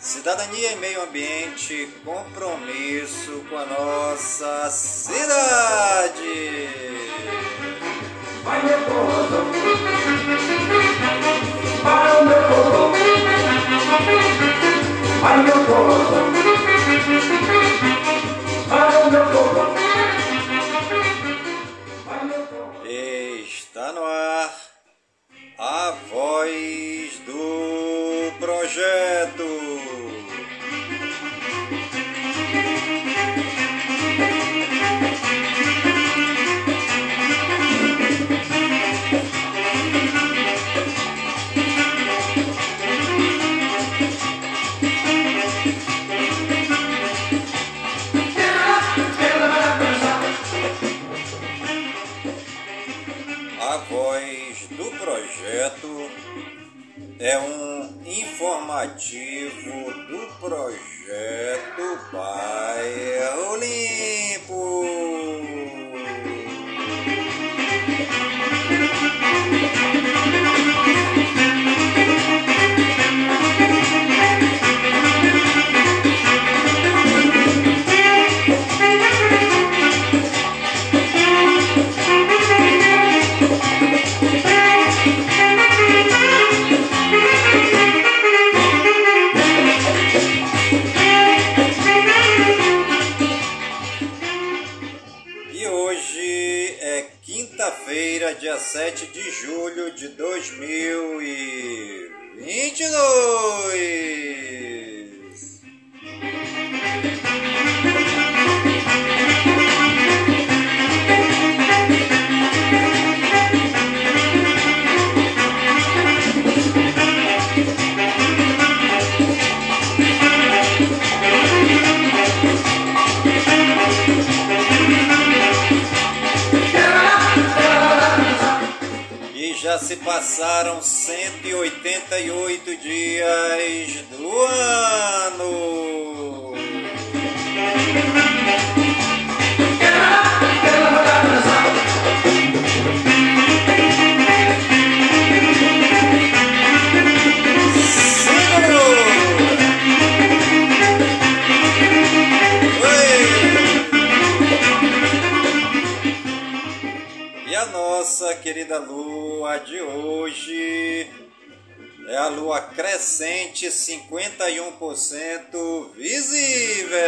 Cidadania e meio ambiente, compromisso com a nossa cidade. Vai, meu povo, vai, meu povo, vai, meu povo, vai, meu povo, vai, meu povo. Está no ar a voz do projeto. É um informativo do projeto Bairro Limpo. Quinta-feira, dia 7 de julho de 2022. Já se passaram 188 dias do ano. E a nossa querida Lu, a de hoje é a lua crescente, 51% visível.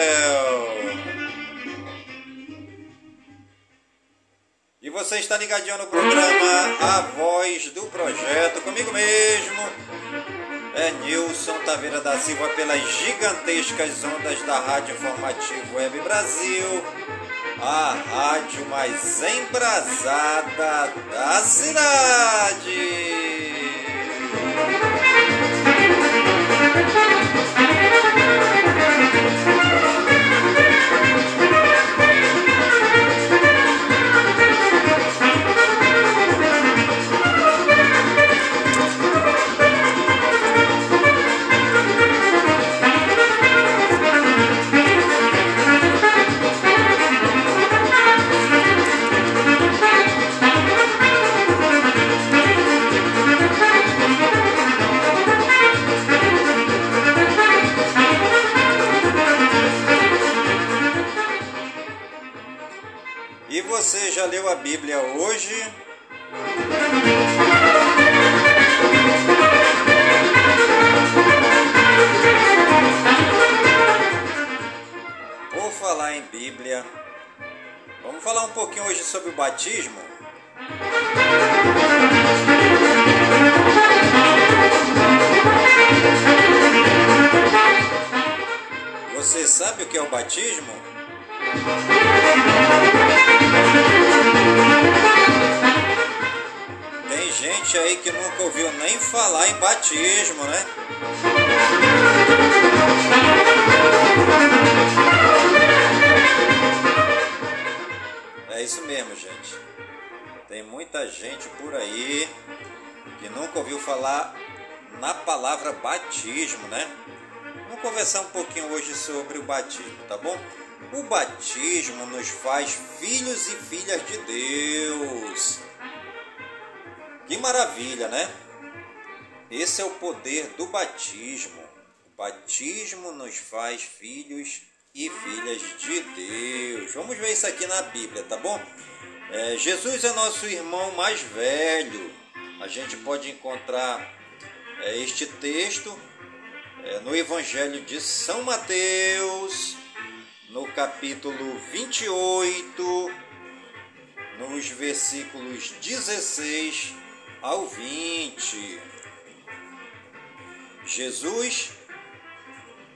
E você está ligadinho no programa A Voz do Projeto, comigo mesmo, é Nilson Taveira da Silva, pelas gigantescas ondas da Rádio Informativo Web Brasil, a rádio mais embrasada da cidade. já leu a Bíblia hoje? Por falar em Bíblia, vamos falar um pouquinho hoje sobre o batismo? Você sabe o que é o batismo? Tem gente aí que nunca ouviu nem falar em batismo, né? É isso mesmo, gente. Tem muita gente por aí que nunca ouviu falar na palavra batismo, né? Vamos conversar um pouquinho hoje sobre o batismo, tá bom? O batismo nos faz filhos e filhas de Deus. Que maravilha, né? Esse é o poder do batismo. O batismo nos faz filhos e filhas de Deus. Vamos ver isso aqui na Bíblia, tá bom? Jesus é nosso irmão mais velho. A gente pode encontrar este texto no Evangelho de São Mateus, no capítulo 28, nos versículos 16 ao 20. Jesus,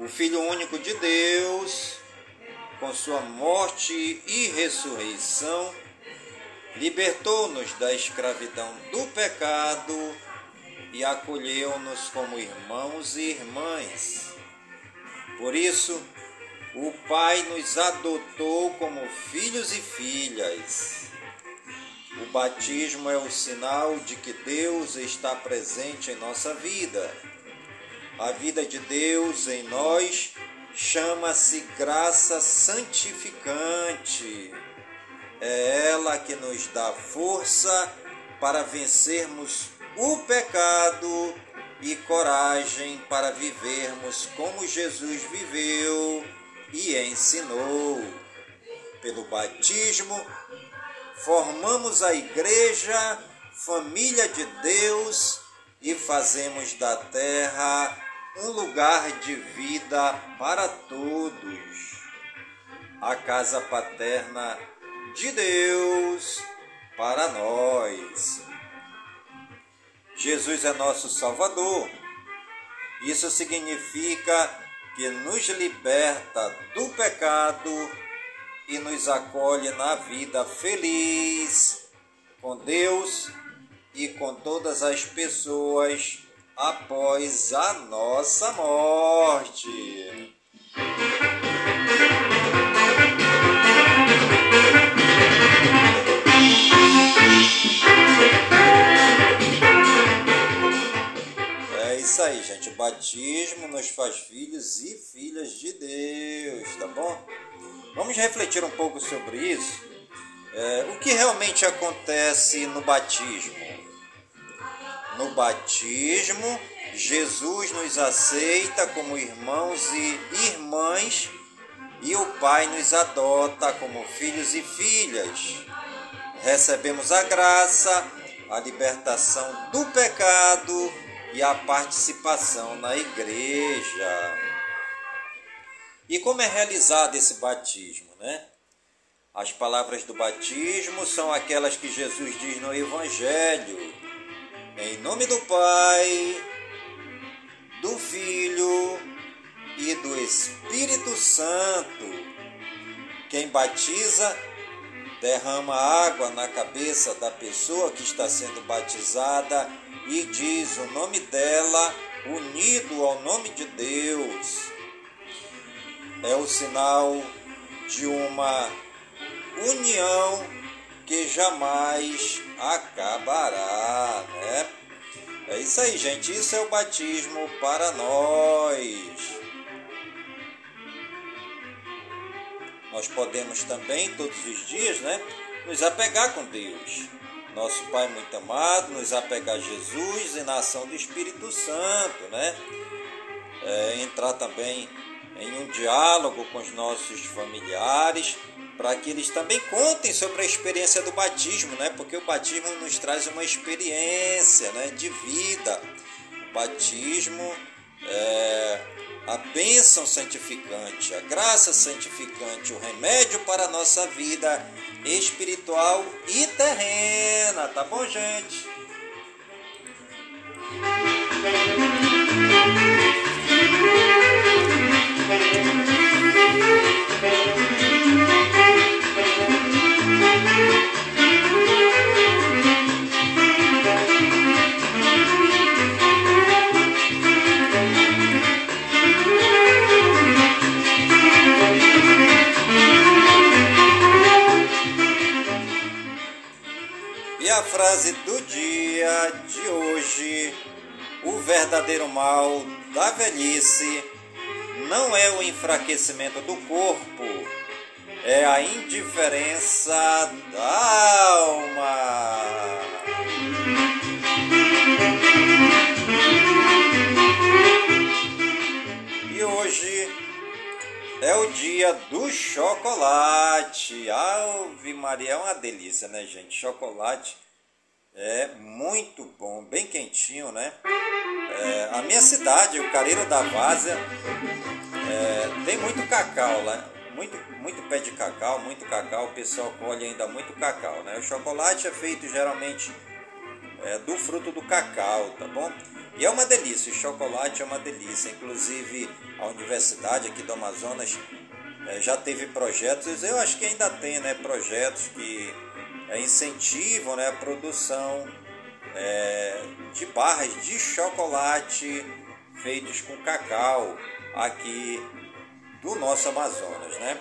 o Filho único de Deus, com sua morte e ressurreição, libertou-nos da escravidão do pecado e acolheu-nos como irmãos e irmãs. Por isso, o Pai nos adotou como filhos e filhas. O batismo é o sinal de que Deus está presente em nossa vida. A vida de Deus em nós chama-se graça santificante. É ela que nos dá força para vencermos o pecado e coragem para vivermos como Jesus viveu e ensinou. Pelo batismo, formamos a Igreja, família de Deus, e fazemos da terra um lugar de vida para todos. A casa paterna de Deus para nós. Jesus é nosso Salvador. Isso significa que nos liberta do pecado e nos acolhe na vida feliz com Deus e com todas as pessoas após a nossa morte. Isso aí, gente. O batismo nos faz filhos e filhas de Deus, tá bom? Vamos refletir um pouco sobre isso. O que realmente acontece no batismo? No batismo, Jesus nos aceita como irmãos e irmãs e o Pai nos adota como filhos e filhas. Recebemos a graça, a libertação do pecado e a participação na igreja. E como é realizado esse batismo, né? As palavras do batismo são aquelas que Jesus diz no Evangelho. Em nome do Pai, do Filho e do Espírito Santo. Quem batiza derrama água na cabeça da pessoa que está sendo batizada e diz o nome dela unido ao nome de Deus. É o sinal de uma união que jamais acabará, né? É isso aí, gente. Isso é o batismo para nós. Nós podemos também, todos os dias, né, nos apegar com Deus. Nosso Pai muito amado, nos apegar a Jesus e na ação do Espírito Santo, né? Entrar também em um diálogo com os nossos familiares para que eles também contem sobre a experiência do batismo, né? Porque o batismo nos traz uma experiência, né, de vida. O batismo é a bênção santificante, a graça santificante, o remédio para a nossa vida espiritual e terrena. Tá bom, gente? E a frase do dia de hoje: o verdadeiro mal da velhice não é o enfraquecimento do corpo, é a indiferença da alma. E hoje é o dia do chocolate. Ave Maria, é uma delícia, né, gente? Chocolate é muito bom, bem quentinho, né? A minha cidade, o Careiro da Várzea, tem muito cacau lá, né? Muito pé de cacau, muito cacau. O pessoal colhe ainda muito cacau, né? O chocolate é feito geralmente do fruto do cacau, tá bom? E é uma delícia, o chocolate é uma delícia. Inclusive a universidade aqui do Amazonas já teve projetos, eu acho que ainda tem, né? Projetos que incentivam, né, a produção de barras de chocolate feitos com cacau aqui do nosso Amazonas, né?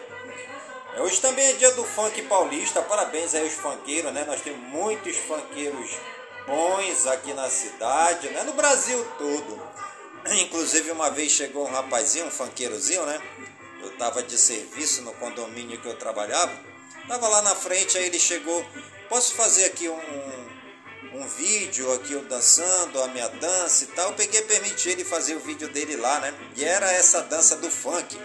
Hoje também é dia do funk paulista. Parabéns aí aos funkeiros, né? Nós temos muitos funkeiros bons aqui na cidade, né? No Brasil todo. Inclusive uma vez chegou um rapazinho, um funkeirozinho, né? Eu tava de serviço no condomínio que eu trabalhava. Tava lá na frente, aí ele chegou: posso fazer aqui um vídeo aqui eu dançando a minha dança e tal. Eu peguei e permiti ele fazer o vídeo dele lá, né? E era essa dança do funk.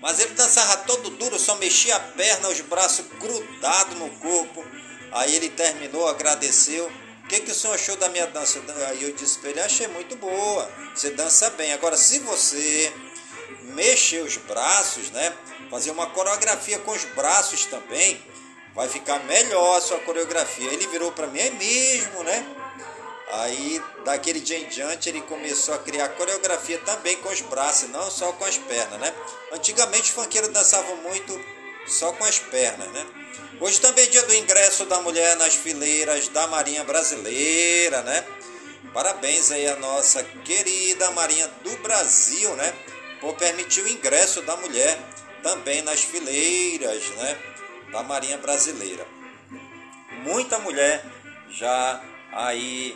Mas ele dançava todo duro, só mexia a perna, os braços grudados no corpo. Aí ele terminou, agradeceu: o que o senhor achou da minha dança? Aí eu disse pra ele: achei muito boa, você dança bem. Agora, se você mexer os braços, né, fazer uma coreografia com os braços também, vai ficar melhor a sua coreografia. Ele virou para mim: é mesmo, né? Aí daquele dia em diante ele começou a criar coreografia também com os braços, não só com as pernas, né? Antigamente os funkeiros dançavam muito só com as pernas, né? Hoje também é dia do ingresso da mulher nas fileiras da Marinha Brasileira, né? Parabéns aí à nossa querida Marinha do Brasil, né, por permitir o ingresso da mulher também nas fileiras, né, da Marinha Brasileira. Muita mulher já aí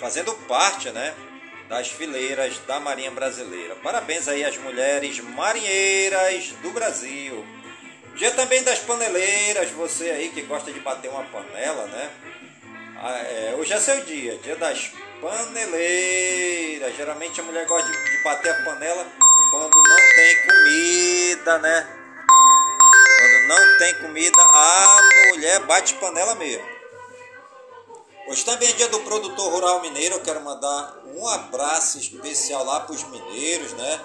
fazendo parte, né, das fileiras da Marinha Brasileira. Parabéns aí às mulheres marinheiras do Brasil. Dia também das paneleiras, você aí que gosta de bater uma panela, né? Hoje é seu dia, dia das paneleiras. Geralmente a mulher gosta de bater a panela quando não tem comida, né? Quando não tem comida, a mulher bate panela mesmo. Hoje também é dia do produtor rural mineiro. Eu quero mandar um abraço especial lá para os mineiros, né?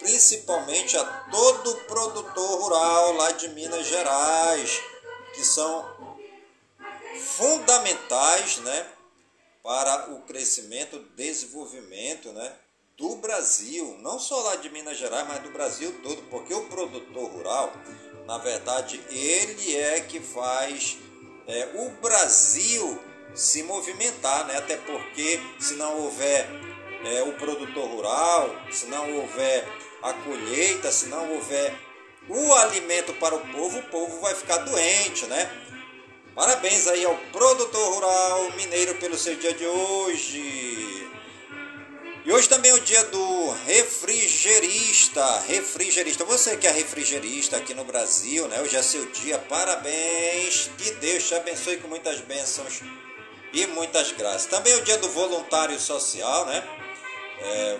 Principalmente a todo produtor rural lá de Minas Gerais, que são fundamentais, né, para o crescimento, desenvolvimento, né, do Brasil, não só lá de Minas Gerais, mas do Brasil todo, porque o produtor rural, na verdade, ele é que faz o Brasil se movimentar, né? Até porque se não houver o produtor rural, se não houver a colheita, se não houver o alimento para o povo vai ficar doente, né? Parabéns aí ao produtor rural mineiro pelo seu dia de hoje. E hoje também é o dia do refrigerista. Refrigerista, você que é refrigerista aqui no Brasil, né? Hoje é seu dia, parabéns. Que Deus te abençoe com muitas bênçãos e muitas graças. Também é o dia do voluntário social, né?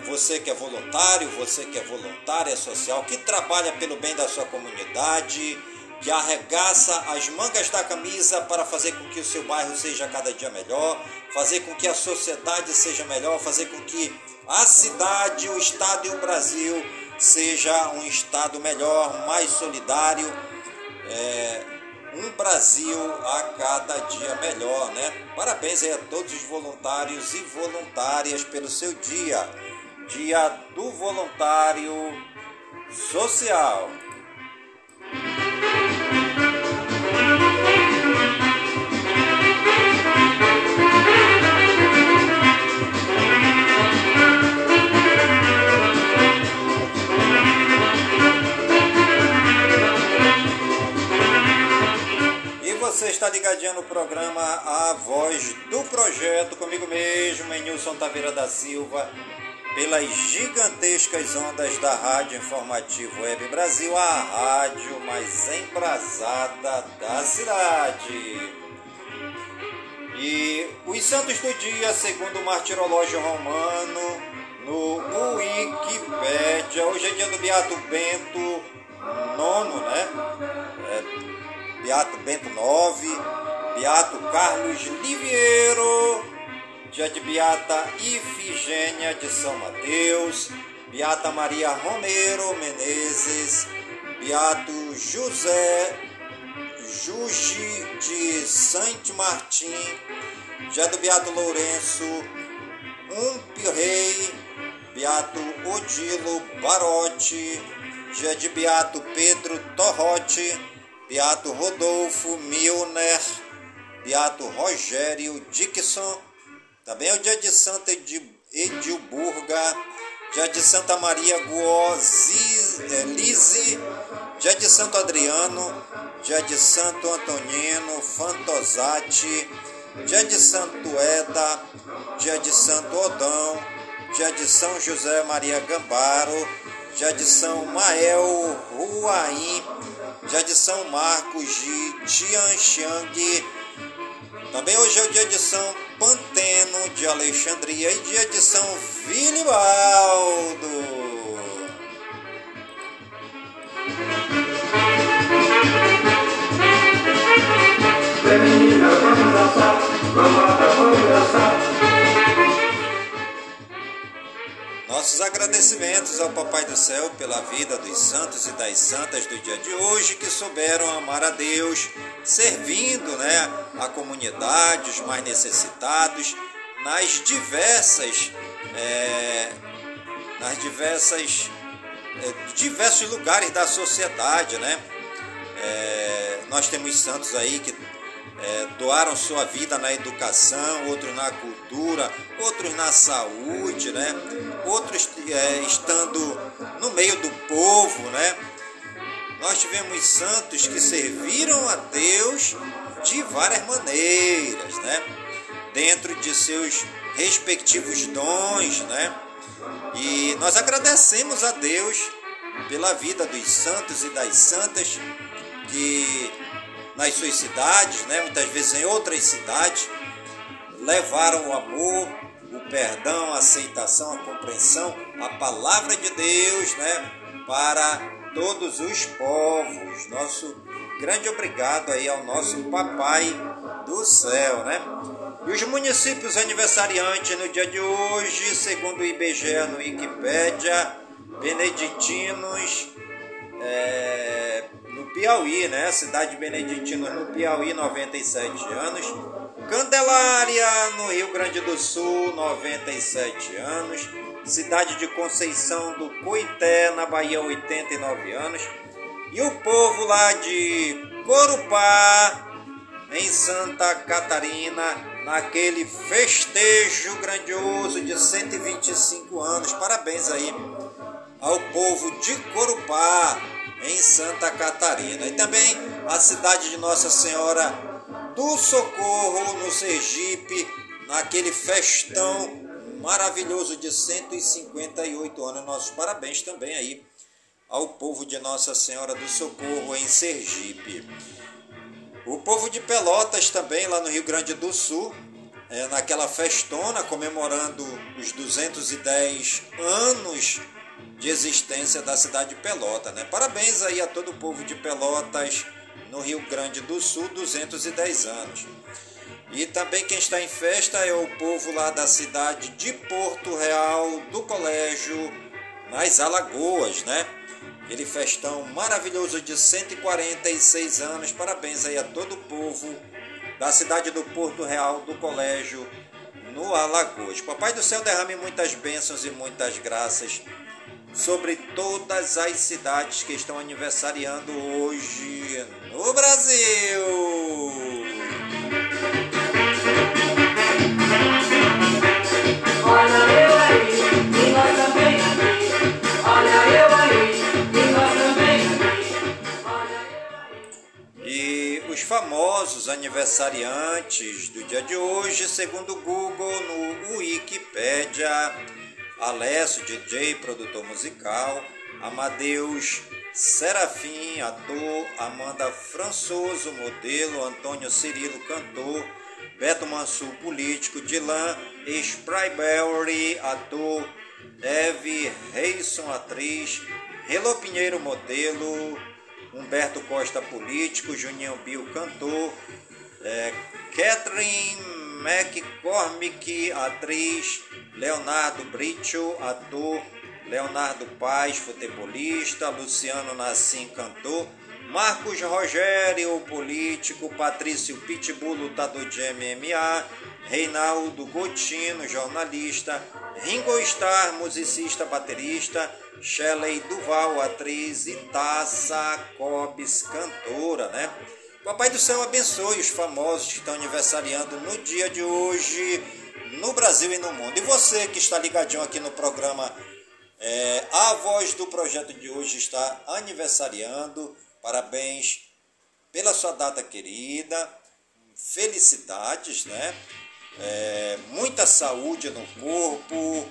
você que é voluntário, você que é voluntária social, que trabalha pelo bem da sua comunidade, que arregaça as mangas da camisa para fazer com que o seu bairro seja cada dia melhor, fazer com que a sociedade seja melhor, fazer com que a cidade, o estado e o Brasil seja um estado melhor, mais solidário, um Brasil a cada dia melhor, né? Parabéns aí a todos os voluntários e voluntárias pelo seu dia, Dia do Voluntário Social. Você está ligadinho no programa A Voz do Projeto, comigo mesmo, em Nilson Taveira da Silva, pelas gigantescas ondas da Rádio Informativo Web Brasil, a rádio mais embrasada da cidade. E os santos do dia, segundo o martirológio romano, no Wikipédia. Hoje é dia do Beato Bento 9, né? Beato Bento 9, Beato Carlos Liviero, dia de Beata Ifigênia de São Mateus, Beata Maria Romero Menezes, Beato José Juji de Santi Martim, dia do Beato Lourenço Umpirrey, Beato Odilo Barotti, dia de Beato Pedro Torrote, Beato Rodolfo Milner, Beato Rogério Dickson. Também é o dia de Santa Edilburga, dia de Santa Maria Gozzi, dia de Santo Adriano, dia de Santo Antonino Fantosati, dia de Santo Eda, dia de Santo Odão, dia de São José Maria Gambaro, dia de São Mael Ruaim, dia de São Marcos de Tianxiang. Também hoje é o dia de São Panteno de Alexandria e dia de São Vinibaldo. Nossos agradecimentos ao Papai do Céu pela vida dos santos e das santas do dia de hoje, que souberam amar a Deus, servindo, a comunidade, os mais necessitados, diversos lugares da sociedade, nós temos santos aí que doaram sua vida na educação, outros na cultura, outros na saúde, outros estando no meio do povo, Nós tivemos santos que serviram a Deus de várias maneiras, Dentro de seus respectivos dons, E nós agradecemos a Deus pela vida dos santos e das santas que nas suas cidades, muitas vezes em outras cidades, levaram o amor, o perdão, a aceitação, a compreensão, a palavra de Deus, para todos os povos. Nosso grande obrigado aí ao nosso Papai do Céu, E os municípios aniversariantes no dia de hoje, segundo o IBGE no Wikipédia, Beneditinos, no Piauí, cidade de Beneditinos no Piauí, 97 anos. Candelária, no Rio Grande do Sul, 97 anos. Cidade de Conceição do Coité, na Bahia, 89 anos. E o povo lá de Corupá, em Santa Catarina, naquele festejo grandioso de 125 anos. Parabéns aí ao povo de Corupá, em Santa Catarina. E também a cidade de Nossa Senhora do Socorro, no Sergipe, naquele festão maravilhoso de 158 anos. Nossos parabéns também aí ao povo de Nossa Senhora do Socorro, em Sergipe. O povo de Pelotas também, lá no Rio Grande do Sul, naquela festona comemorando os 210 anos de existência da cidade de Pelota, né? Parabéns aí a todo o povo de Pelotas, no Rio Grande do Sul, 210 anos. E também quem está em festa é o povo lá da cidade de Porto Real do Colégio, nas Alagoas, né? Aquele festão maravilhoso de 146 anos. Parabéns aí a todo o povo da cidade do Porto Real do Colégio, no Alagoas. Papai do Céu derrame muitas bênçãos e muitas graças sobre todas as cidades que estão aniversariando hoje no Brasil. Olha eu aí, e nós também aqui. Olha eu aí, e nós também aqui. Olha eu aí. E os famosos aniversariantes do dia de hoje, segundo o Google, no Wikipédia: Alessio, DJ, produtor musical; Amadeus Serafim, ator; Amanda Françoso, modelo; Antônio Cirilo, cantor; Beto Mansur, político; Dylan Sprayberry, ator; Eve Reisson, atriz; Relô Pinheiro, modelo; Humberto Costa, político; Juninho Bill, cantor; Catherine McCormick, atriz; Leonardo Brito, ator; Leonardo Paz, futebolista; Luciano Nassim, cantor; Marcos Rogério, político; Patrício Pitbull, lutador de MMA; Reinaldo Gotino, jornalista; Ringo Starr, musicista, baterista; Shelley Duval, atriz; e Tassa Cobbs, cantora, né? Papai do Céu abençoe os famosos que estão aniversariando no dia de hoje, no Brasil e no mundo. E você que está ligadinho aqui no programa A Voz do Projeto de hoje está aniversariando. Parabéns pela sua data querida. Felicidades, né? Muita saúde no corpo,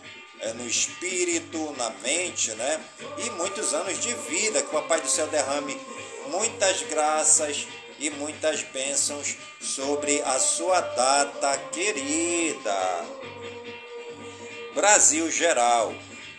no espírito, na mente, né? E muitos anos de vida. Que o Papai do Céu derrame muitas graças e muitas bênçãos sobre a sua data querida. Brasil geral.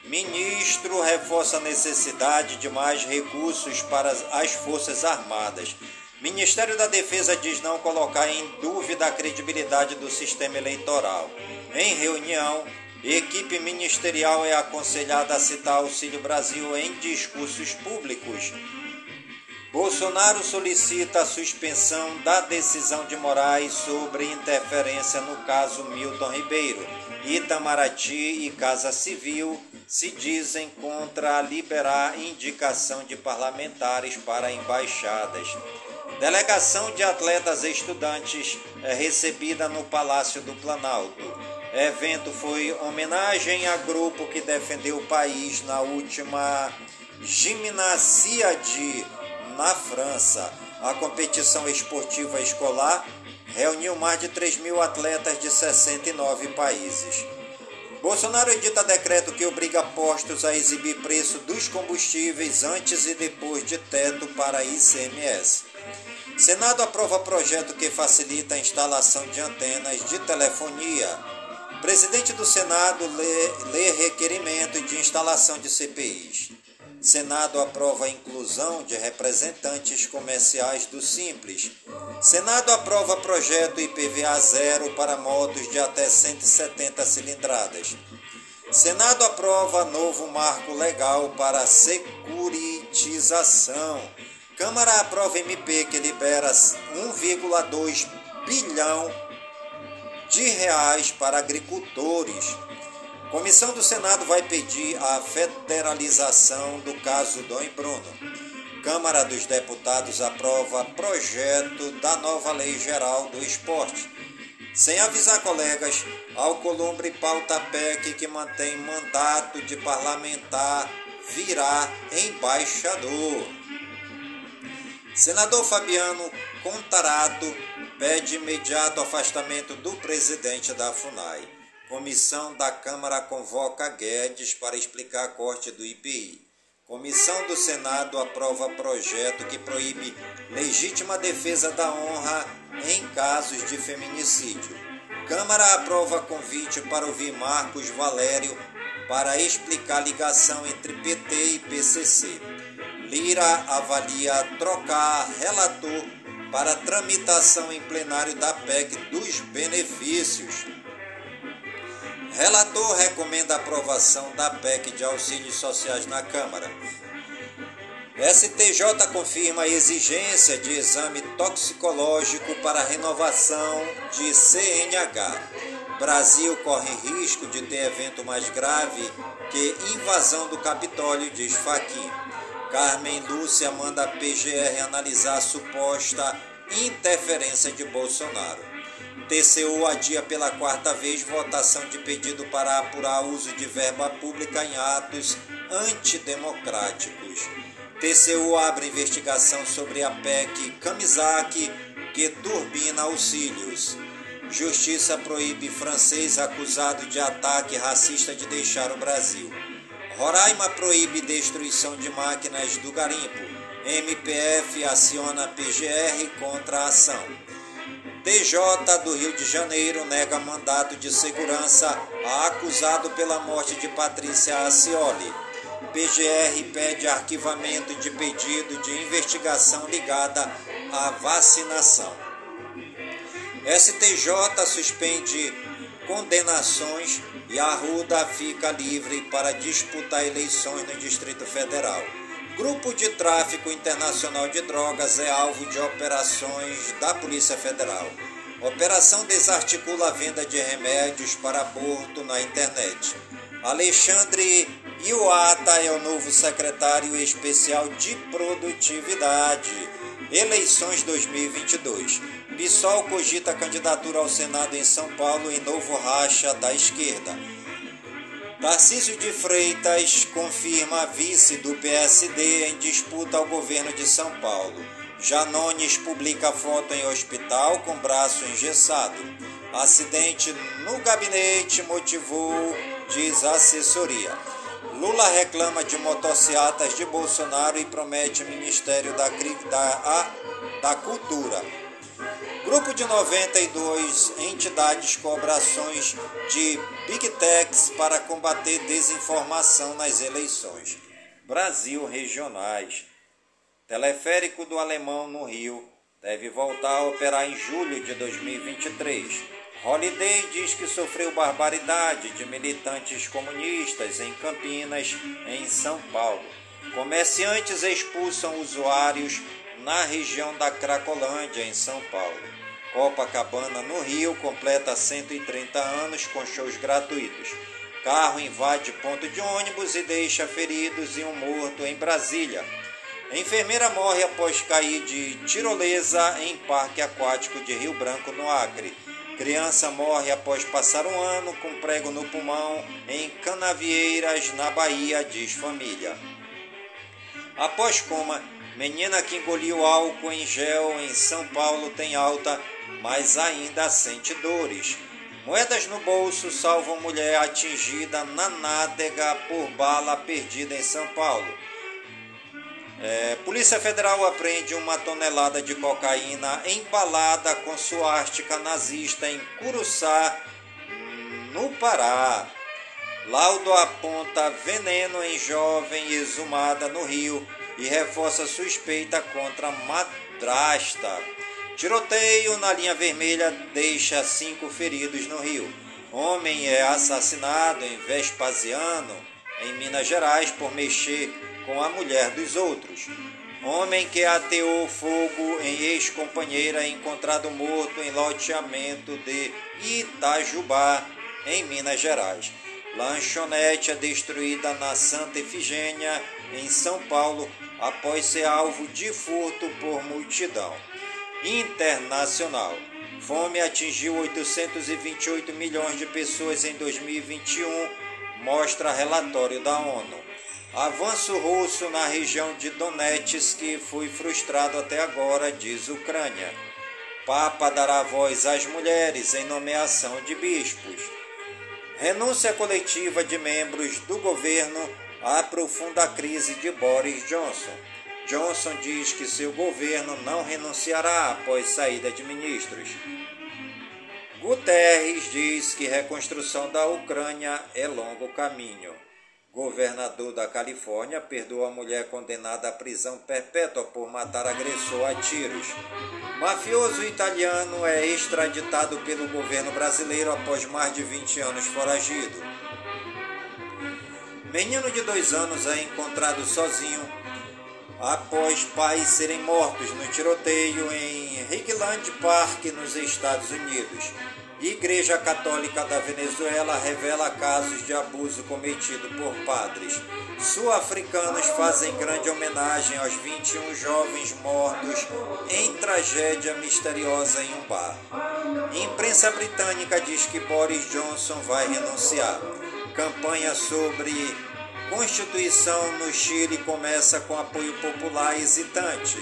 Ministro reforça a necessidade de mais recursos para as Forças Armadas. Ministério da Defesa diz não colocar em dúvida a credibilidade do sistema eleitoral. Em reunião, equipe ministerial é aconselhada a citar Auxílio Brasil em discursos públicos. Bolsonaro solicita a suspensão da decisão de Moraes sobre interferência no caso Milton Ribeiro. Itamaraty e Casa Civil se dizem contra liberar indicação de parlamentares para embaixadas. Delegação de atletas estudantes é recebida no Palácio do Planalto. Evento foi homenagem a grupo que defendeu o país na última Gimnasíade, na França. A competição esportiva escolar reuniu mais de 3.000 atletas de 69 países. Bolsonaro edita decreto que obriga postos a exibir preço dos combustíveis antes e depois de teto para ICMS. Senado aprova projeto que facilita a instalação de antenas de telefonia. Presidente do Senado lê requerimento de instalação de CPIs. Senado aprova a inclusão de representantes comerciais do Simples. Senado aprova projeto IPVA zero para motos de até 170 cilindradas. Senado aprova novo marco legal para securitização. Câmara aprova MP que libera 1,2 bilhão de reais para agricultores. Comissão do Senado vai pedir a federalização do caso Dom e Bruno. Câmara dos Deputados aprova projeto da nova Lei Geral do Esporte. Sem avisar colegas, Alcolumbre pauta PEC que mantém mandato de parlamentar virar embaixador. Senador Fabiano Contarato pede imediato afastamento do presidente da FUNAI. Comissão da Câmara convoca Guedes para explicar a corte do IPI. Comissão do Senado aprova projeto que proíbe legítima defesa da honra em casos de feminicídio. Câmara aprova convite para ouvir Marcos Valério para explicar ligação entre PT e PCC. Lira avalia trocar relator para tramitação em plenário da PEC dos benefícios. Relator recomenda a aprovação da PEC de auxílios sociais na Câmara. STJ confirma a exigência de exame toxicológico para renovação de CNH. Brasil corre risco de ter evento mais grave que invasão do Capitólio, diz Fachin. Carmen Lúcia manda a PGR analisar a suposta interferência de Bolsonaro. TCU adia pela quarta vez votação de pedido para apurar uso de verba pública em atos antidemocráticos. TCU abre investigação sobre a PEC Camisac, que turbina auxílios. Justiça proíbe francês acusado de ataque racista de deixar o Brasil. Roraima proíbe destruição de máquinas do garimpo. MPF aciona PGR contra a ação. TJ do Rio de Janeiro nega mandado de segurança a acusado pela morte de Patrícia Acioli. PGR pede arquivamento de pedido de investigação ligada à vacinação. STJ suspende condenações e Arruda fica livre para disputar eleições no Distrito Federal. Grupo de Tráfico Internacional de Drogas é alvo de operações da Polícia Federal. Operação desarticula a venda de remédios para aborto na internet. Alexandre Iwata é o novo secretário especial de produtividade. Eleições 2022. PSOL cogita candidatura ao Senado em São Paulo e novo racha da esquerda. Tarcísio de Freitas confirma vice do PSD em disputa ao governo de São Paulo. Janones publica foto em hospital com braço engessado. Acidente no gabinete motivou, diz a assessoria. Lula reclama de motocicletas de Bolsonaro e promete Ministério da Cultura. Grupo de 92 entidades cobra ações de Big Techs para combater desinformação nas eleições. Brasil regionais. Teleférico do Alemão no Rio deve voltar a operar em julho de 2023. Holiday diz que sofreu barbaridade de militantes comunistas em Campinas, em São Paulo. Comerciantes expulsam usuários na região da Cracolândia, em São Paulo. Copacabana, no Rio, completa 130 anos com shows gratuitos. Carro invade ponto de ônibus e deixa feridos e um morto em Brasília. Enfermeira morre após cair de tirolesa em parque aquático de Rio Branco, no Acre. Criança morre após passar um ano com prego no pulmão em Canavieiras, na Bahia, diz família. Após coma, menina que engoliu álcool em gel em São Paulo tem alta, mas ainda sente dores. Moedas no bolso salvam mulher atingida na nádega por bala perdida em São Paulo. Polícia Federal apreende 1 tonelada de cocaína embalada com suástica nazista em Curuçá, no Pará. Laudo aponta veneno em jovem exumada no Rio e reforça suspeita contra madrasta. Tiroteio na linha vermelha deixa 5 feridos no Rio. Homem é assassinado em Vespasiano, em Minas Gerais, por mexer com a mulher dos outros. Homem que ateou fogo em ex-companheira é encontrado morto em loteamento de Itajubá, em Minas Gerais. Lanchonete é destruída na Santa Ifigênia, em São Paulo, após ser alvo de furto por multidão. Internacional. Fome atingiu 828 milhões de pessoas em 2021, mostra relatório da ONU. Avanço russo na região de Donetsk foi frustrado até agora, diz Ucrânia. Papa dará voz às mulheres em nomeação de bispos. Renúncia coletiva de membros do governo aprofunda a crise de Boris Johnson. Johnson diz que seu governo não renunciará após saída de ministros. Guterres diz que reconstrução da Ucrânia é longo caminho. Governador da Califórnia perdoa a mulher condenada à prisão perpétua por matar agressor a tiros. Mafioso italiano é extraditado pelo governo brasileiro após mais de 20 anos foragido. Menino de 2 anos é encontrado sozinho após pais serem mortos no tiroteio em Highland Park, nos Estados Unidos. Igreja Católica da Venezuela revela casos de abuso cometido por padres. Sul-africanos fazem grande homenagem aos 21 jovens mortos em tragédia misteriosa em um bar. Imprensa britânica diz que Boris Johnson vai renunciar. Campanha sobre Constituição no Chile começa com apoio popular hesitante.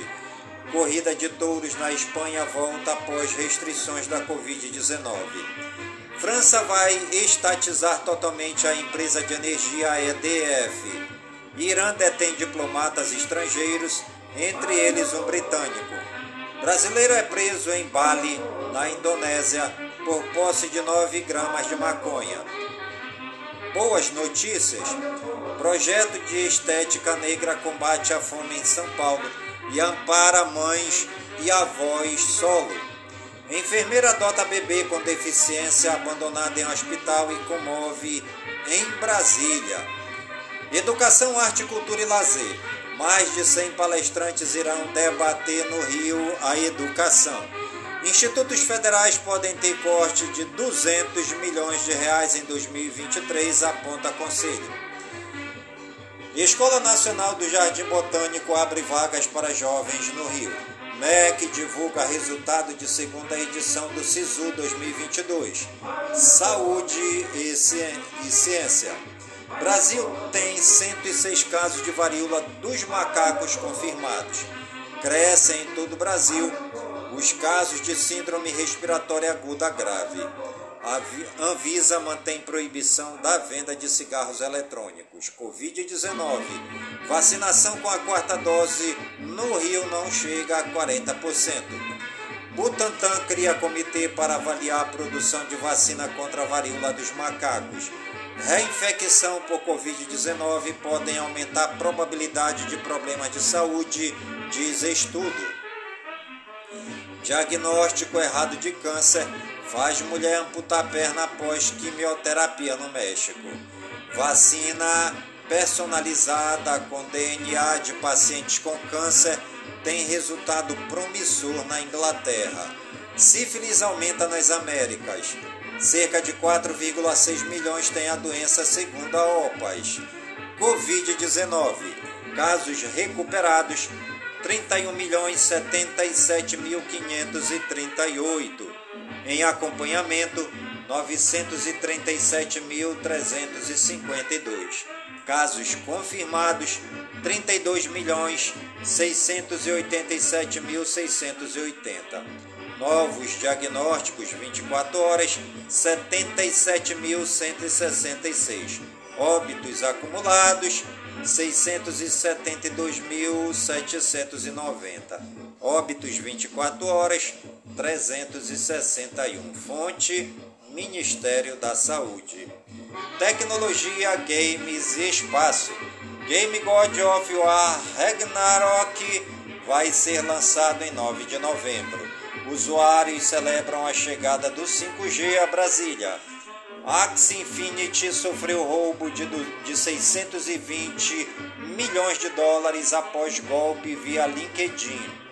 Corrida de touros na Espanha volta após restrições da Covid-19. França vai estatizar totalmente a empresa de energia EDF. Irã detém diplomatas estrangeiros, entre eles um britânico. Brasileiro é preso em Bali, na Indonésia, por posse de 9 gramas de maconha. Boas notícias. Projeto de estética negra combate a fome em São Paulo e ampara mães e avós solo. Enfermeira adota bebê com deficiência abandonada em hospital e comove em Brasília. Educação, arte, cultura e lazer. Mais de 100 palestrantes irão debater no Rio a educação. Institutos federais podem ter corte de 200 milhões de reais em 2023, aponta Conselho. Escola Nacional do Jardim Botânico abre vagas para jovens no Rio. MEC divulga resultado de segunda edição do SISU 2022. Saúde e Ciência. Brasil tem 106 casos de varíola dos macacos confirmados. Crescem em todo o Brasil os casos de síndrome respiratória aguda grave. A Anvisa mantém proibição da venda de cigarros eletrônicos. Covid-19. Vacinação com a 4ª dose no Rio não chega a 40%. Butantan cria comitê para avaliar a produção de vacina contra a varíola dos macacos. Reinfecção por Covid-19 podem aumentar a probabilidade de problemas de saúde, diz estudo. Diagnóstico errado de câncer faz mulher amputar a perna após quimioterapia no México. Vacina personalizada com DNA de pacientes com câncer tem resultado promissor na Inglaterra. Sífilis aumenta nas Américas. Cerca de 4,6 milhões têm a doença, segundo a OPAS. Covid-19. Casos recuperados 31.077.538. Em acompanhamento, 937.352. Casos confirmados, 32.687.680. Novos diagnósticos, 24 horas, 77.166. Óbitos acumulados, 672.790. Óbitos 24 horas, 361. Fonte, Ministério da Saúde. Tecnologia, games e espaço. Game God of War Ragnarok vai ser lançado em 9 de novembro. Usuários celebram a chegada do 5G a Brasília. Axie Infinity sofreu roubo de 620 milhões de dólares após golpe via LinkedIn.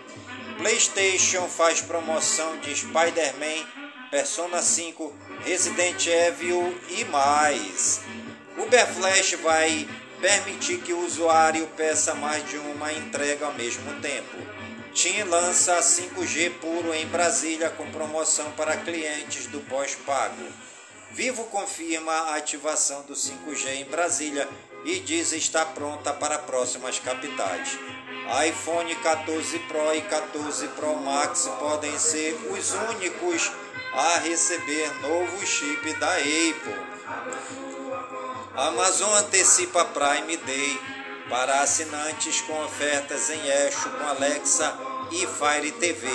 PlayStation faz promoção de Spider-Man, Persona 5, Resident Evil e mais. Uber Flash vai permitir que o usuário peça mais de uma entrega ao mesmo tempo. TIM lança 5G puro em Brasília com promoção para clientes do pós-pago. Vivo confirma a ativação do 5G em Brasília e diz estar pronta para próximas capitais. iPhone 14 Pro e 14 Pro Max podem ser os únicos a receber novo chip da Apple. Amazon antecipa Prime Day para assinantes com ofertas em Echo com Alexa e Fire TV.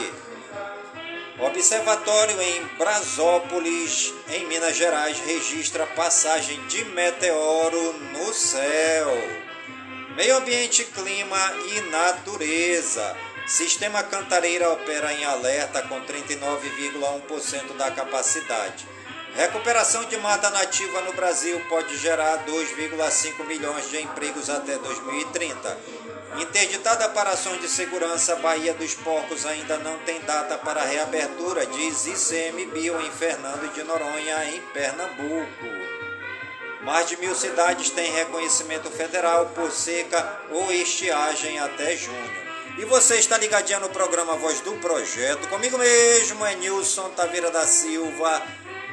Observatório em Brasópolis, em Minas Gerais, registra passagem de meteoro no céu. Meio ambiente, clima e natureza. Sistema Cantareira opera em alerta com 39,1% da capacidade. Recuperação de mata nativa no Brasil pode gerar 2,5 milhões de empregos até 2030. Interditada para ações de segurança, Baía dos Porcos ainda não tem data para reabertura, diz ICMBio em Fernando de Noronha, em Pernambuco. Mais de 1.000 cidades têm reconhecimento federal por seca ou estiagem até junho. E você está ligadinha no programa Voz do Projeto, comigo mesmo é Nilson Taveira da Silva,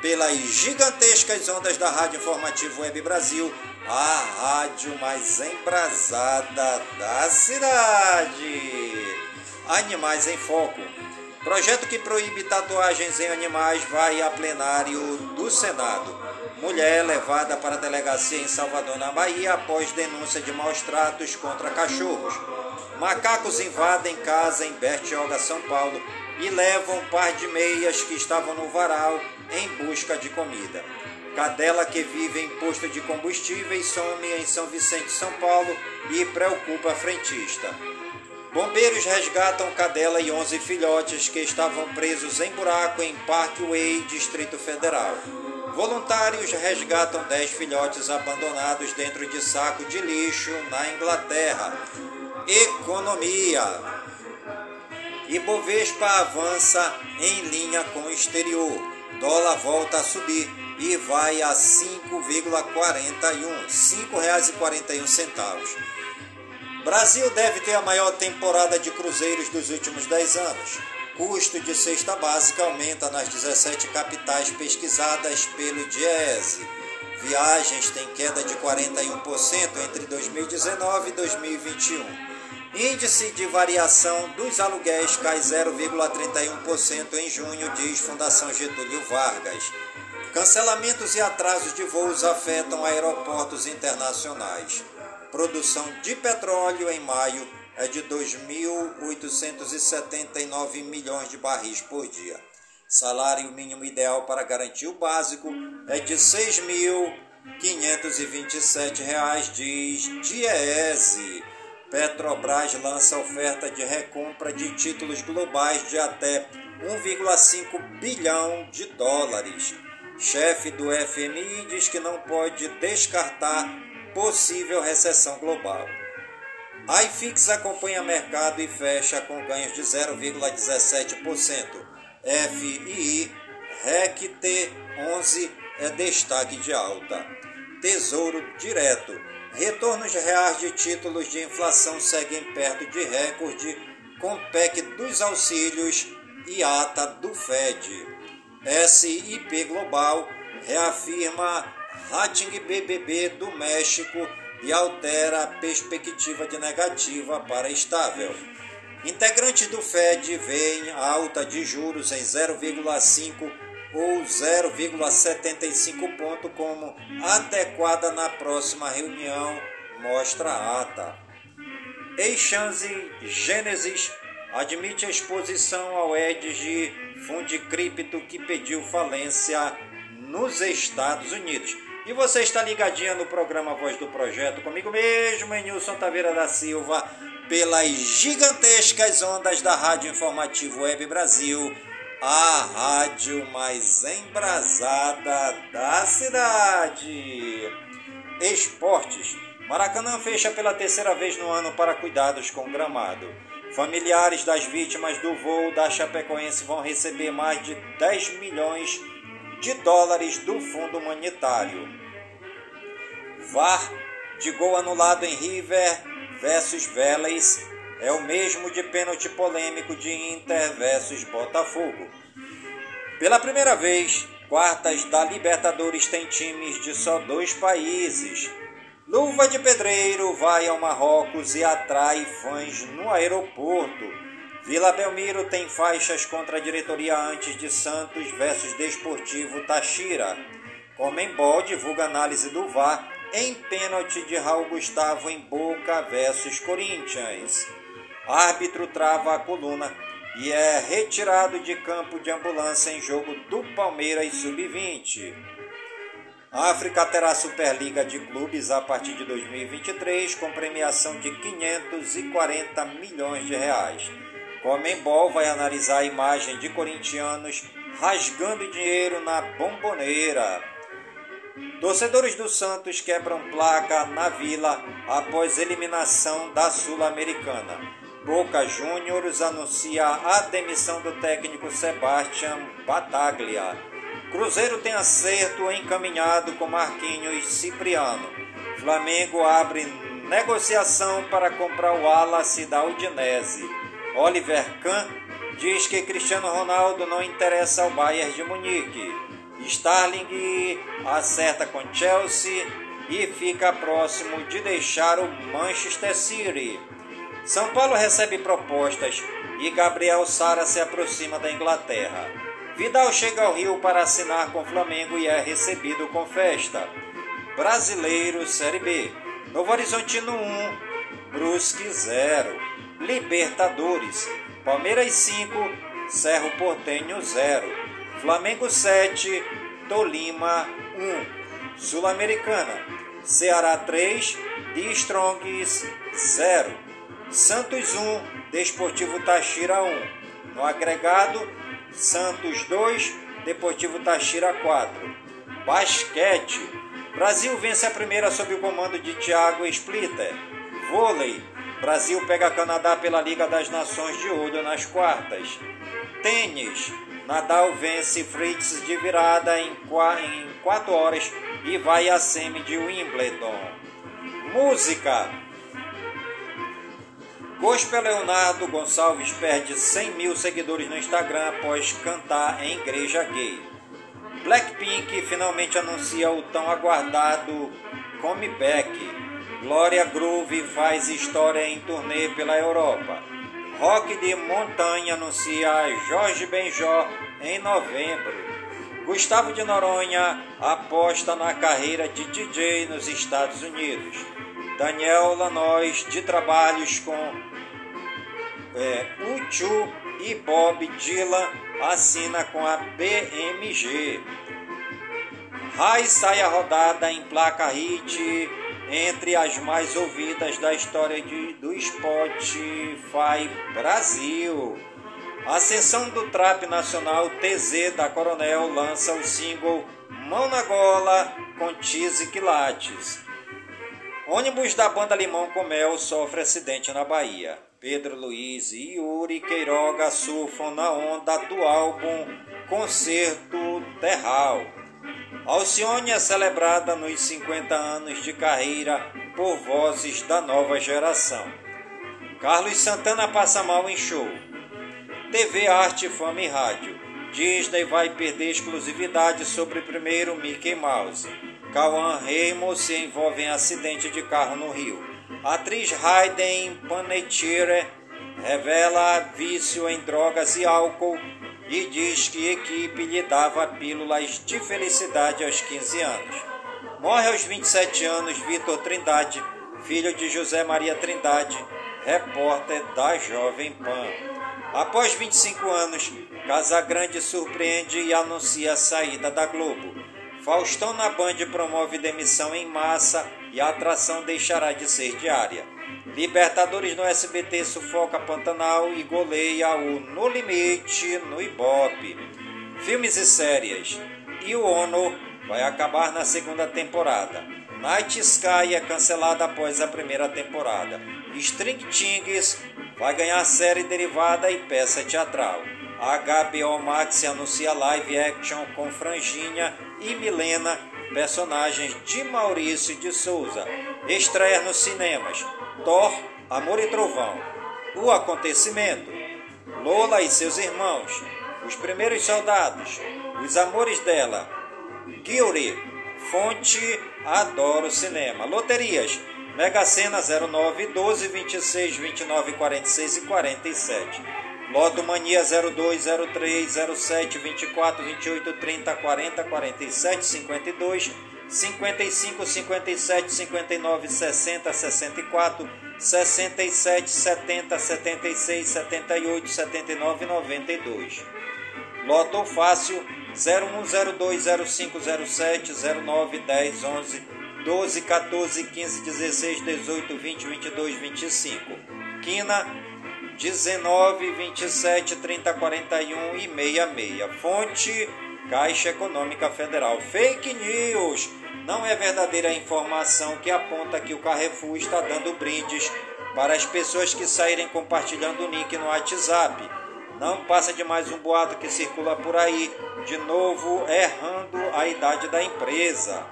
pelas gigantescas ondas da Rádio Informativo Web Brasil, a rádio mais embrasada da cidade. Animais em Foco. Projeto que proíbe tatuagens em animais vai a plenário do Senado. Mulher levada para a delegacia em Salvador, na Bahia, após denúncia de maus tratos contra cachorros. Macacos invadem casa em Bertioga, São Paulo, e levam um par de meias que estavam no varal em busca de comida. Cadela que vive em posto de combustíveis some em São Vicente, São Paulo, e preocupa frentista. Bombeiros resgatam cadela e 11 filhotes que estavam presos em buraco em Parkway, Distrito Federal. Voluntários resgatam 10 filhotes abandonados dentro de saco de lixo na Inglaterra. Economia. Ibovespa avança em linha com o exterior. Dólar volta a subir e vai a R$ 5,41, R$ 5,41. Brasil deve ter a maior temporada de cruzeiros dos últimos 10 anos. Custo de cesta básica aumenta nas 17 capitais pesquisadas pelo DIEESE. Viagens têm queda de 41% entre 2019 e 2021. Índice de variação dos aluguéis cai 0,31% em junho, diz Fundação Getúlio Vargas. Cancelamentos e atrasos de voos afetam aeroportos internacionais. Produção de petróleo em maio é de 2.879 milhões de barris por dia. Salário mínimo ideal para garantir o básico é de R$ 6.527, diz DIEESE. Petrobras lança oferta de recompra de títulos globais de até 1,5 bilhão de dólares. Chefe do FMI diz que não pode descartar possível recessão global. A IFIX acompanha mercado e fecha com ganhos de 0,17%. FII, RECT 11 é destaque de alta. Tesouro Direto. Retornos reais de títulos de inflação seguem perto de recorde com PEC dos auxílios e ata do FED. S&P Global reafirma rating BBB do México e altera a perspectiva de negativa para estável. Integrantes do FED veem alta de juros em 0,5% ou 0,75 ponto como adequada na próxima reunião, mostra a ata. Eixanze Gênesis admite a exposição ao Edis de fundo cripto que pediu falência nos Estados Unidos. E você está ligadinha no programa Voz do Projeto, comigo mesmo, Nilson Taveira da Silva, pelas gigantescas ondas da Rádio Informativo Web Brasil, a rádio mais embrasada da cidade. Esportes. Maracanã fecha pela terceira vez no ano para cuidados com o gramado. Familiares das vítimas do voo da Chapecoense vão receber mais de 10 milhões de dólares do fundo humanitário. VAR de gol anulado em River versus Vélez é o mesmo de pênalti polêmico de Inter versus Botafogo. Pela primeira vez, quartas da Libertadores tem times de só 2 países. Luva de Pedreiro vai ao Marrocos e atrai fãs no aeroporto. Vila Belmiro tem faixas contra a diretoria antes de Santos versus Desportivo Táchira. Conmebol divulga análise do VAR em pênalti de Raul Gustavo em Boca versus Corinthians. Árbitro trava a coluna e é retirado de campo de ambulância em jogo do Palmeiras Sub-20. A África terá Superliga de Clubes a partir de 2023, com premiação de 540 milhões de reais. Conmebol vai analisar a imagem de corintianos rasgando dinheiro na Bomboneira. Torcedores do Santos quebram placa na Vila após eliminação da Sul-Americana. Boca Juniors anuncia a demissão do técnico Sebastian Battaglia. Cruzeiro tem acerto encaminhado com Marquinhos Cipriano. Flamengo abre negociação para comprar o Wallace da Udinese. Oliver Kahn diz que Cristiano Ronaldo não interessa ao Bayern de Munique. Sterling acerta com Chelsea e fica próximo de deixar o Manchester City. São Paulo recebe propostas e Gabriel Sara se aproxima da Inglaterra. Vidal chega ao Rio para assinar com o Flamengo e é recebido com festa. Brasileiro Série B. Novo Horizontino 1, Brusque 0. Libertadores, Palmeiras 5, Cerro Porteño 0, Flamengo 7, Tolima 1, Sul-Americana, Ceará 3, The Strongs 0, Santos 1, Desportivo Táchira 1, no agregado, Santos 2, Desportivo Táchira 4, Basquete, Brasil vence a primeira sob o comando de Thiago Splitter, Vôlei, Brasil pega Canadá pela Liga das Nações de Ouro nas quartas. Tênis. Nadal vence Fritz de virada em 4 horas e vai à semi de Wimbledon. Música. Gospel Leonardo Gonçalves perde 100 mil seguidores no Instagram após cantar em igreja gay. Blackpink finalmente anuncia o tão aguardado comeback. Glória Groove faz história em turnê pela Europa. Rock de Montanha anuncia Jorge Benjó em novembro. Gustavo de Noronha aposta na carreira de DJ nos Estados Unidos. Daniel Lanois de trabalhos com U2 e Bob Dylan assina com a BMG. Rai sai a rodada em placa hit entre as mais ouvidas da história do Spotify Brasil. Ascensão do trap nacional, TZ da Coronel lança o single Mão na Gola com Tizi Quilates. Ônibus da banda Limão com Mel sofre acidente na Bahia. Pedro Luiz e Yuri Queiroga surfam na onda do álbum Concerto Terral. Alcione é celebrada nos 50 anos de carreira por vozes da nova geração. Carlos Santana passa mal em show. TV, Arte, Fama e Rádio. Disney vai perder exclusividade sobre o primeiro Mickey Mouse. Cauã Raymond se envolve em acidente de carro no Rio. Atriz Hayden Panettiere revela vício em drogas e álcool e diz que equipe lhe dava pílulas de felicidade aos 15 anos. Morre aos 27 anos Vitor Trindade, filho de José Maria Trindade, repórter da Jovem Pan. Após 25 anos, Casagrande surpreende e anuncia a saída da Globo. Faustão na Band promove demissão em massa e a atração deixará de ser diária. Libertadores no SBT sufoca Pantanal e goleia o No Limite no Ibope. Filmes e séries. E o Ono vai acabar na segunda temporada. Night Sky é cancelada após a primeira temporada. String Things vai ganhar série derivada e peça teatral. A HBO Max anuncia live action com Franjinha e Milena, personagens de Maurício de Souza. Estreia nos cinemas Thor, Amor e Trovão, O Acontecimento, Lola e Seus Irmãos, Os Primeiros Soldados, Os Amores Dela, Guilty, Fonte, Adoro Cinema. Loterias, Mega Sena 09, 12, 26, 29, 46 e 47, Lotomania 02, 03, 07, 24, 28, 30, 40, 47, 52, 55, 57, 59, 60, 64, 67, 70, 76, 78, 79, 92. Loto Fácil 010205070910111214151618202225. Quina 19273041 e 66. Fonte Caixa Econômica Federal. Fake news. Não é verdadeira a informação que aponta que o Carrefour está dando brindes para as pessoas que saírem compartilhando o link no WhatsApp. Não passa de mais um boato que circula por aí, de novo errando a idade da empresa.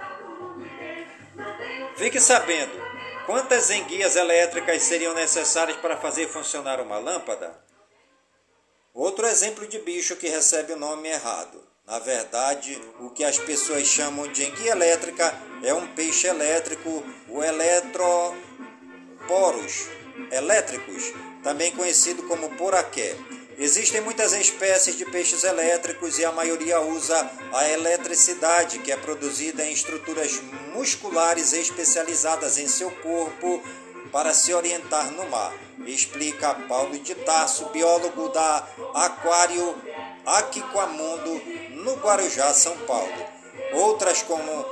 Fique sabendo, quantas enguias elétricas seriam necessárias para fazer funcionar uma lâmpada? Outro exemplo de bicho que recebe o nome errado. Na verdade, o que as pessoas chamam de enguia elétrica é um peixe elétrico, o eletroporos elétricos, também conhecido como poraqué. Existem muitas espécies de peixes elétricos e a maioria usa a eletricidade, que é produzida em estruturas musculares especializadas em seu corpo para se orientar no mar, explica Paulo de Tarso, biólogo da Aquário Aquiquamundo, no Guarujá, São Paulo. Outras, como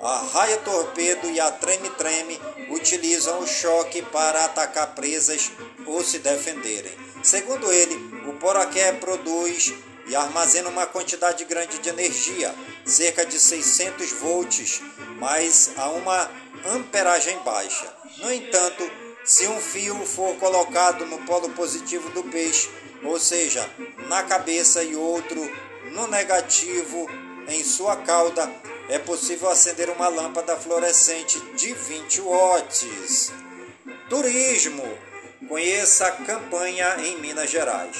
a raia-torpedo e a treme-treme, utilizam o choque para atacar presas ou se defenderem. Segundo ele, o poraqué produz e armazena uma quantidade grande de energia, cerca de 600 volts, mas a uma amperagem baixa. No entanto, se um fio for colocado no polo positivo do peixe, ou seja, na cabeça, e outro no negativo, em sua cauda, é possível acender uma lâmpada fluorescente de 20 watts. Turismo. Conheça a campanha em Minas Gerais.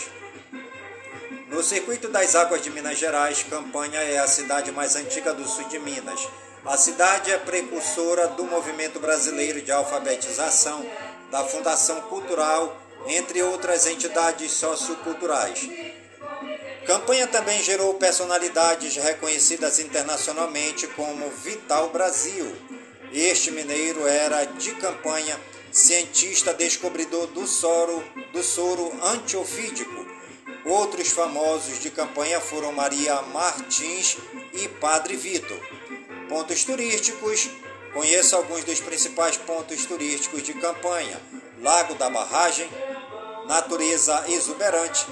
No circuito das águas de Minas Gerais, Campanha é a cidade mais antiga do sul de Minas. A cidade é precursora do movimento brasileiro de alfabetização, da Fundação Cultural, entre outras entidades socioculturais. Campanha também gerou personalidades reconhecidas internacionalmente como Vital Brasil. Este mineiro era de Campanha, cientista descobridor do soro antiofídico. Outros famosos de Campanha foram Maria Martins e Padre Vitor. Pontos turísticos. Conheça alguns dos principais pontos turísticos de Campanha. Lago da Barragem, natureza exuberante,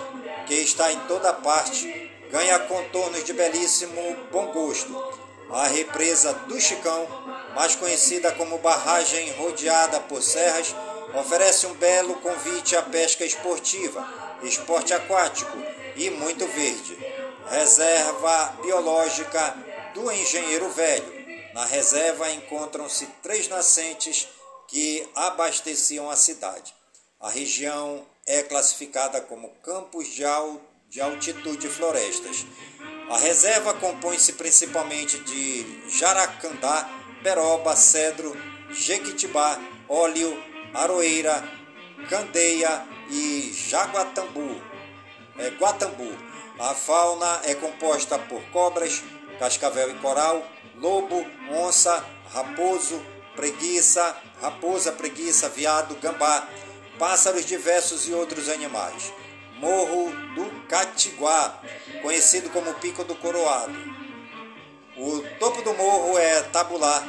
que está em toda parte, ganha contornos de belíssimo bom gosto. A represa do Chicão, mais conhecida como barragem rodeada por serras, oferece um belo convite à pesca esportiva, esporte aquático e muito verde. Reserva biológica do Engenheiro Velho. Na reserva encontram-se 3 nascentes que abasteciam a cidade. A região é classificada como campos de altitude e florestas. A reserva compõe-se principalmente de jaracandá, peroba, cedro, jequitibá, óleo, aroeira, candeia e jaguatambu. Guatambu. A fauna é composta por cobras, cascavel e coral, lobo, onça, raposa, preguiça, veado, gambá, pássaros diversos e outros animais. Morro do Catiguá, conhecido como Pico do Coroado. O topo do morro é tabular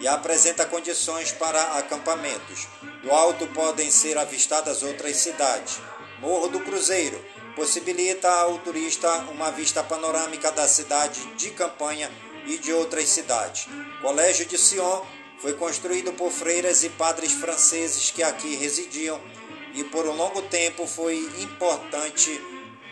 e apresenta condições para acampamentos. Do alto podem ser avistadas outras cidades. Morro do Cruzeiro possibilita ao turista uma vista panorâmica da cidade de Campanha e de outras cidades. Colégio de Sion foi construído por freiras e padres franceses que aqui residiam e por um longo tempo foi importante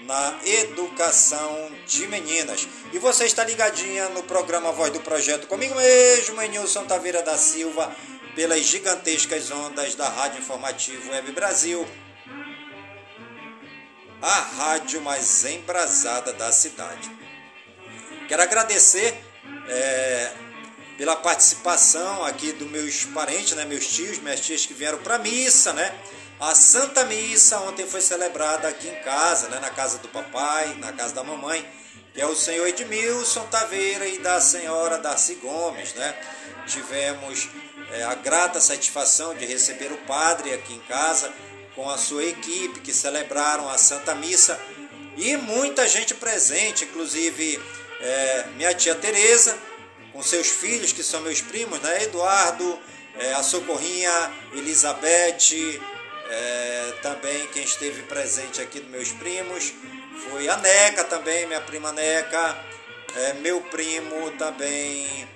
na educação de meninas. E você está ligadinha no programa Voz do Projeto, comigo mesmo, Nilson Taveira da Silva, pelas gigantescas ondas da Rádio Informativo Web Brasil, a rádio mais embrasada da cidade. Quero agradecer pela participação aqui dos meus parentes, né, meus tios, minhas tias que vieram para a missa, né? A Santa Missa ontem foi celebrada aqui em casa, né, na casa do papai, na casa da mamãe, que é o senhor Nilson Taveira e da senhora Darcy Gomes, né? Tivemos a grata satisfação de receber o padre aqui em casa com a sua equipe, que celebraram a Santa Missa, e muita gente presente, inclusive minha tia Tereza, com seus filhos, que são meus primos, né? Eduardo, a Socorrinha, Elizabeth, também quem esteve presente aqui dos meus primos foi a Neca também, minha prima Neca, meu primo também,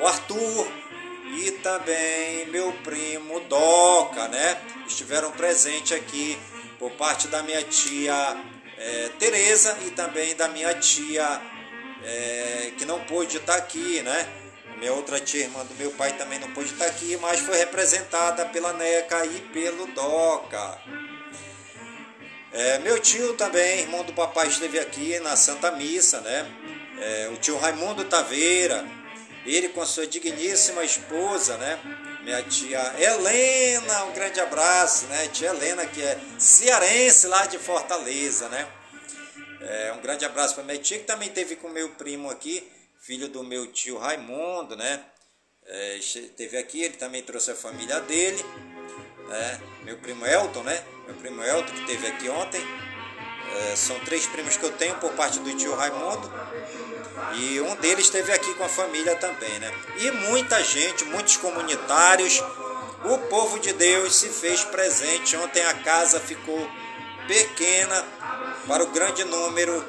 o Arthur, e também meu primo Doca, né? Estiveram presentes aqui por parte da minha tia Tereza e também da minha tia que não pôde estar aqui, né? Minha outra tia, irmã do meu pai, também não pôde estar aqui, mas foi representada pela Neca e pelo Doca. Meu tio também, irmão do papai, esteve aqui na Santa Missa, né? O tio Raimundo Taveira, ele com a sua digníssima esposa, né? Minha tia Helena, um grande abraço, né? Tia Helena, que é cearense lá de Fortaleza, né? Um grande abraço para minha tia, que também esteve com meu primo aqui, filho do meu tio Raimundo, né? Esteve aqui, ele também trouxe a família dele, né? Meu primo Elton, né? Meu primo Elton, que esteve aqui ontem. São três primos que eu tenho por parte do tio Raimundo, e um deles esteve aqui com a família também, né? E muita gente, muitos comunitários, o povo de Deus se fez presente. Ontem a casa ficou pequena para o grande número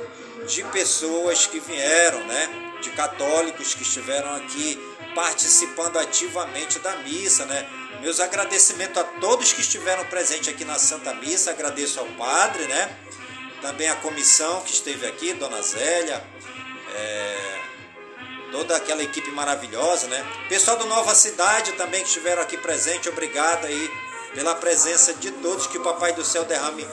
de pessoas que vieram, né? De católicos que estiveram aqui participando ativamente da missa, né? Meus agradecimentos a todos que estiveram presentes aqui na Santa Missa. Agradeço ao padre, né? Também a comissão que esteve aqui, Dona Zélia, toda aquela equipe maravilhosa, né? Pessoal do Nova Cidade também que estiveram aqui presente, obrigado aí pela presença de todos, que o Papai do Céu derrame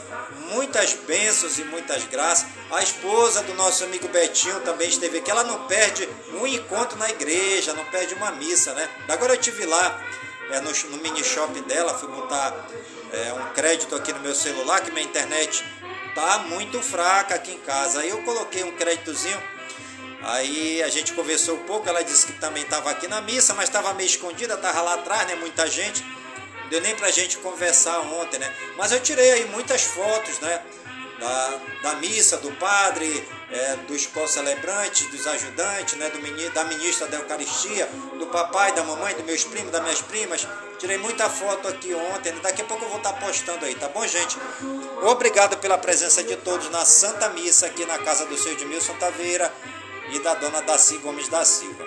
muitas bênçãos e muitas graças. A esposa do nosso amigo Betinho também esteve aqui, ela não perde um encontro na igreja, não perde uma missa, né? Agora eu estive lá no mini shopping dela, fui botar um crédito aqui no meu celular, que minha internet tá muito fraca aqui em casa, aí eu coloquei um créditozinho, aí a gente conversou um pouco, ela disse que também estava aqui na missa, mas estava meio escondida, estava lá atrás, né? Muita gente. Não deu nem pra gente conversar ontem, né? Mas eu tirei aí muitas fotos, né? Da missa, do padre, dos co-celebrantes, dos ajudantes, né? Da ministra da Eucaristia, do papai, da mamãe, dos meus primos, das minhas primas. Tirei muita foto aqui ontem, né? Daqui a pouco eu vou estar postando aí, tá bom, gente? Obrigado pela presença de todos na Santa Missa aqui na casa do seu Nilson Taveira e da dona Darcy Gomes da Silva.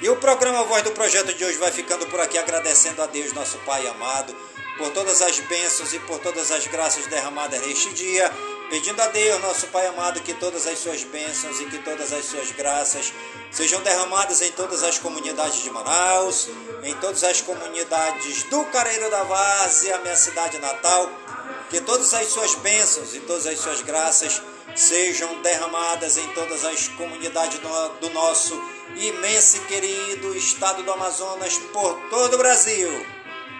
E o programa Voz do Projeto de hoje vai ficando por aqui, agradecendo a Deus, nosso Pai amado, por todas as bênçãos e por todas as graças derramadas neste dia, pedindo a Deus, nosso Pai amado, que todas as suas bênçãos e que todas as suas graças sejam derramadas em todas as comunidades de Manaus, em todas as comunidades do Careiro da Várzea, minha cidade natal, que todas as suas bênçãos e todas as suas graças sejam derramadas em todas as comunidades do nosso imenso e querido estado do Amazonas, por todo o Brasil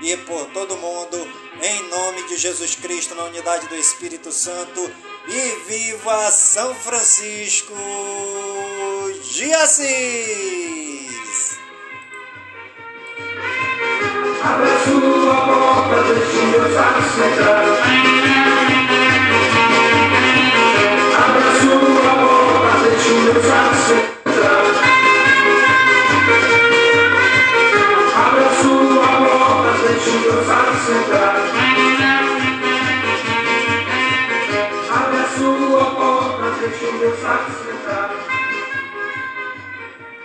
e por todo o mundo, em nome de Jesus Cristo, na unidade do Espírito Santo, e viva São Francisco de Assis! Abre sua porta, deixe-nos